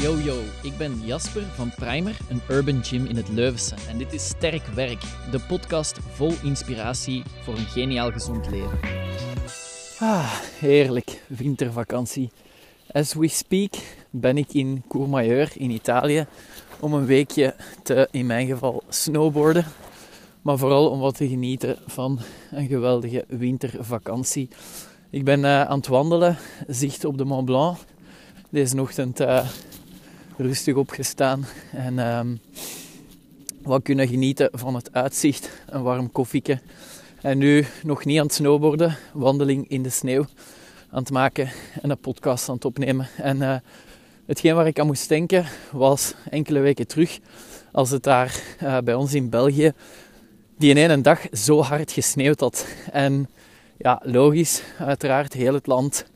Yo yo, ik ben Jasper van Primer, een urban gym in het Leuvense. En dit is Sterk Werk, de podcast vol inspiratie voor een geniaal gezond leven. Ah, heerlijk, wintervakantie. As we speak ben ik in Courmayeur in Italië om een weekje te, in mijn geval, snowboarden. Maar vooral om wat te genieten van een geweldige wintervakantie. Ik ben aan het wandelen, zicht op de Mont Blanc. Deze ochtend rustig opgestaan en wat kunnen genieten van het uitzicht. Een warm koffieke. En nu nog niet aan het snowboarden, wandeling in de sneeuw aan het maken en een podcast aan het opnemen. En hetgeen waar ik aan moest denken was enkele weken terug, als het daar bij ons in België die in één dag zo hard gesneeuwd had. En ja, logisch, uiteraard heel het land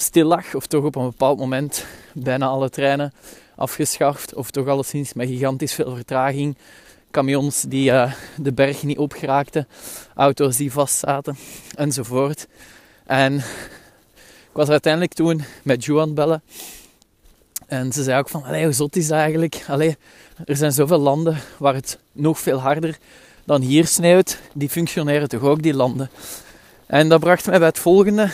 stil lag, of toch op een bepaald moment bijna alle treinen afgeschaft, of toch alleszins met gigantisch veel vertraging. Camions die de berg niet opgeraakten, auto's die vastzaten, enzovoort. En ik was uiteindelijk toen met Ju aan het bellen. En ze zei ook van, hoe zot is dat eigenlijk? Er zijn zoveel landen waar het nog veel harder dan hier sneeuwt. Die functioneren toch ook, die landen? En dat bracht mij bij het volgende.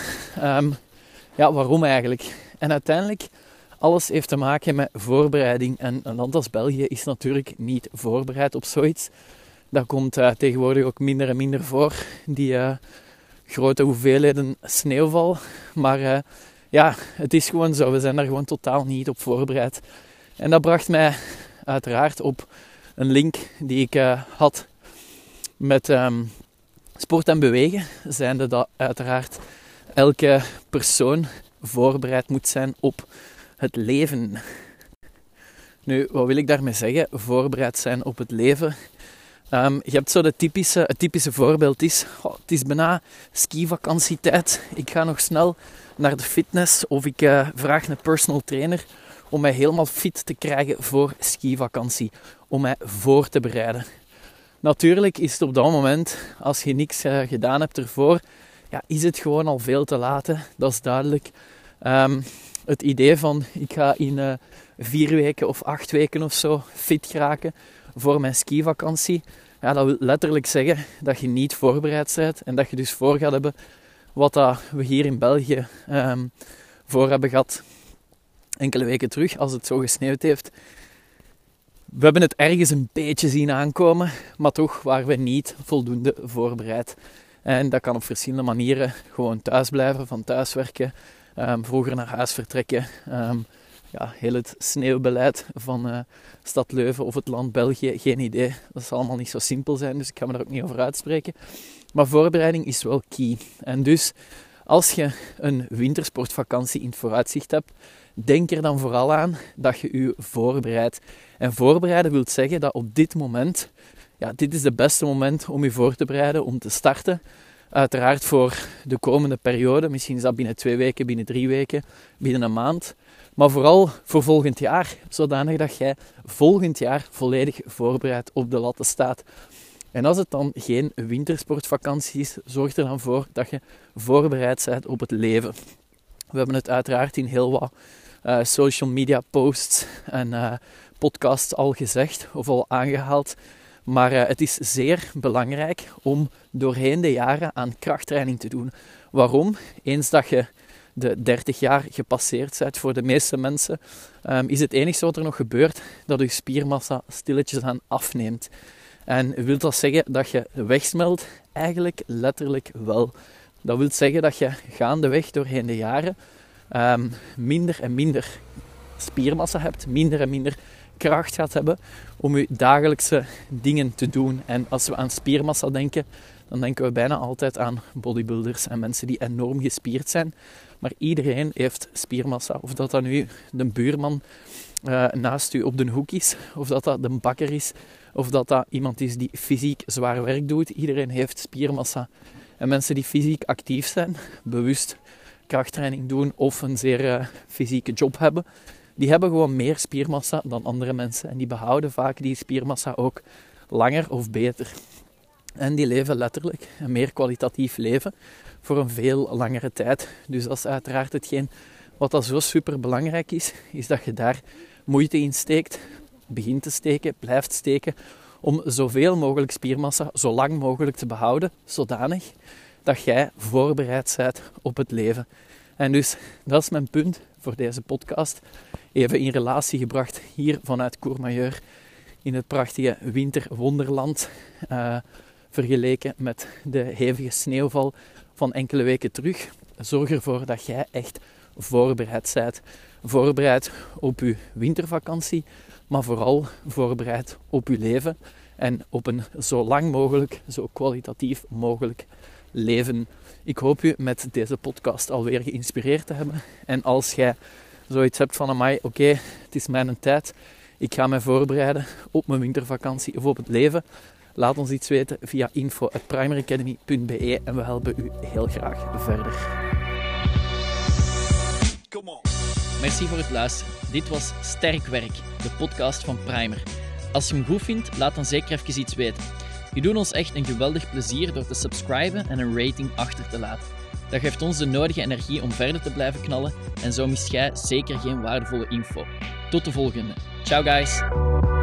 Ja, waarom eigenlijk? En uiteindelijk, alles heeft te maken met voorbereiding. En een land als België is natuurlijk niet voorbereid op zoiets. Dat komt tegenwoordig ook minder en minder voor, die grote hoeveelheden sneeuwval. Maar ja, het is gewoon zo. We zijn daar gewoon totaal niet op voorbereid. En dat bracht mij uiteraard op een link die ik had met sport en bewegen. Zijnde dat uiteraard elke persoon voorbereid moet zijn op het leven. Nu, wat wil ik daarmee zeggen? Voorbereid zijn op het leven. Je hebt zo het typische voorbeeld is, het is bijna skivakantietijd. Ik ga nog snel naar de fitness of ik vraag een personal trainer om mij helemaal fit te krijgen voor skivakantie. Om mij voor te bereiden. Natuurlijk is het op dat moment, als je niks gedaan hebt ervoor, ja, is het gewoon al veel te laat, hè? Dat is duidelijk. Het idee van, ik ga in 4 weken of 8 weken of zo fit geraken voor mijn skivakantie. Ja, dat wil letterlijk zeggen dat je niet voorbereid bent en dat je dus voor gaat hebben wat dat we hier in België voor hebben gehad enkele weken terug, als het zo gesneeuwd heeft. We hebben het ergens een beetje zien aankomen, maar toch waren we niet voldoende voorbereid. En dat kan op verschillende manieren. Gewoon thuis blijven, van thuis werken, vroeger naar huis vertrekken. Ja, heel het sneeuwbeleid van Stad Leuven of het land België, geen idee. Dat zal allemaal niet zo simpel zijn, dus ik ga me daar ook niet over uitspreken. Maar voorbereiding is wel key. En dus, als je een wintersportvakantie in het vooruitzicht hebt, denk er dan vooral aan dat je je voorbereidt. En voorbereiden wil zeggen dat op dit moment, ja, dit is het beste moment om je voor te bereiden, om te starten. Uiteraard voor de komende periode. Misschien is dat binnen 2 weken, binnen 3 weken, binnen een maand. Maar vooral voor volgend jaar. Zodanig dat jij volgend jaar volledig voorbereid op de latten staat. En als het dan geen wintersportvakantie is, zorg er dan voor dat je voorbereid bent op het leven. We hebben het uiteraard in heel wat social media posts en podcasts al gezegd of al aangehaald. Maar het is zeer belangrijk om doorheen de jaren aan krachttraining te doen. Waarom? Eens dat je de 30 jaar gepasseerd bent voor de meeste mensen, is het enige wat er nog gebeurt dat je spiermassa stilletjes aan afneemt. En wil dat zeggen dat je wegsmelt? Eigenlijk letterlijk wel. Dat wil zeggen dat je gaandeweg doorheen de jaren minder en minder spiermassa hebt, minder en minder kracht gaat hebben om je dagelijkse dingen te doen. En als we aan spiermassa denken, dan denken we bijna altijd aan bodybuilders en mensen die enorm gespierd zijn. Maar iedereen heeft spiermassa. Of dat nu de buurman naast u op de hoek is, of dat de bakker is, of dat iemand is die fysiek zwaar werk doet. Iedereen heeft spiermassa. En mensen die fysiek actief zijn, bewust krachttraining doen of een zeer fysieke job hebben, die hebben gewoon meer spiermassa dan andere mensen. En die behouden vaak die spiermassa ook langer of beter. En die leven letterlijk een meer kwalitatief leven voor een veel langere tijd. Dus dat is uiteraard hetgeen Wat dat zo super belangrijk is, is dat je daar moeite in steekt, begint te steken, blijft steken, om zoveel mogelijk spiermassa zo lang mogelijk te behouden, zodanig dat jij voorbereid bent op het leven. En dus, dat is mijn punt voor deze podcast. Even in relatie gebracht hier vanuit Courmayeur in het prachtige winterwonderland. Vergeleken met de hevige sneeuwval van enkele weken terug. Zorg ervoor dat jij echt voorbereid bent. Voorbereid op je wintervakantie, maar vooral voorbereid op je leven. En op een zo lang mogelijk, zo kwalitatief mogelijk leven. Ik hoop je met deze podcast alweer geïnspireerd te hebben. En als jij zoiets hebt van, amai, oké, het is mijn tijd. Ik ga mij voorbereiden op mijn wintervakantie of op het leven. Laat ons iets weten via info@primeracademy.be en we helpen u heel graag verder. Come on. Merci voor het luisteren. Dit was Sterk Werk, de podcast van Primer. Als je hem goed vindt, laat dan zeker even iets weten. Je doet ons echt een geweldig plezier door te subscriben en een rating achter te laten. Dat geeft ons de nodige energie om verder te blijven knallen en zo mist jij zeker geen waardevolle info. Tot de volgende. Ciao guys!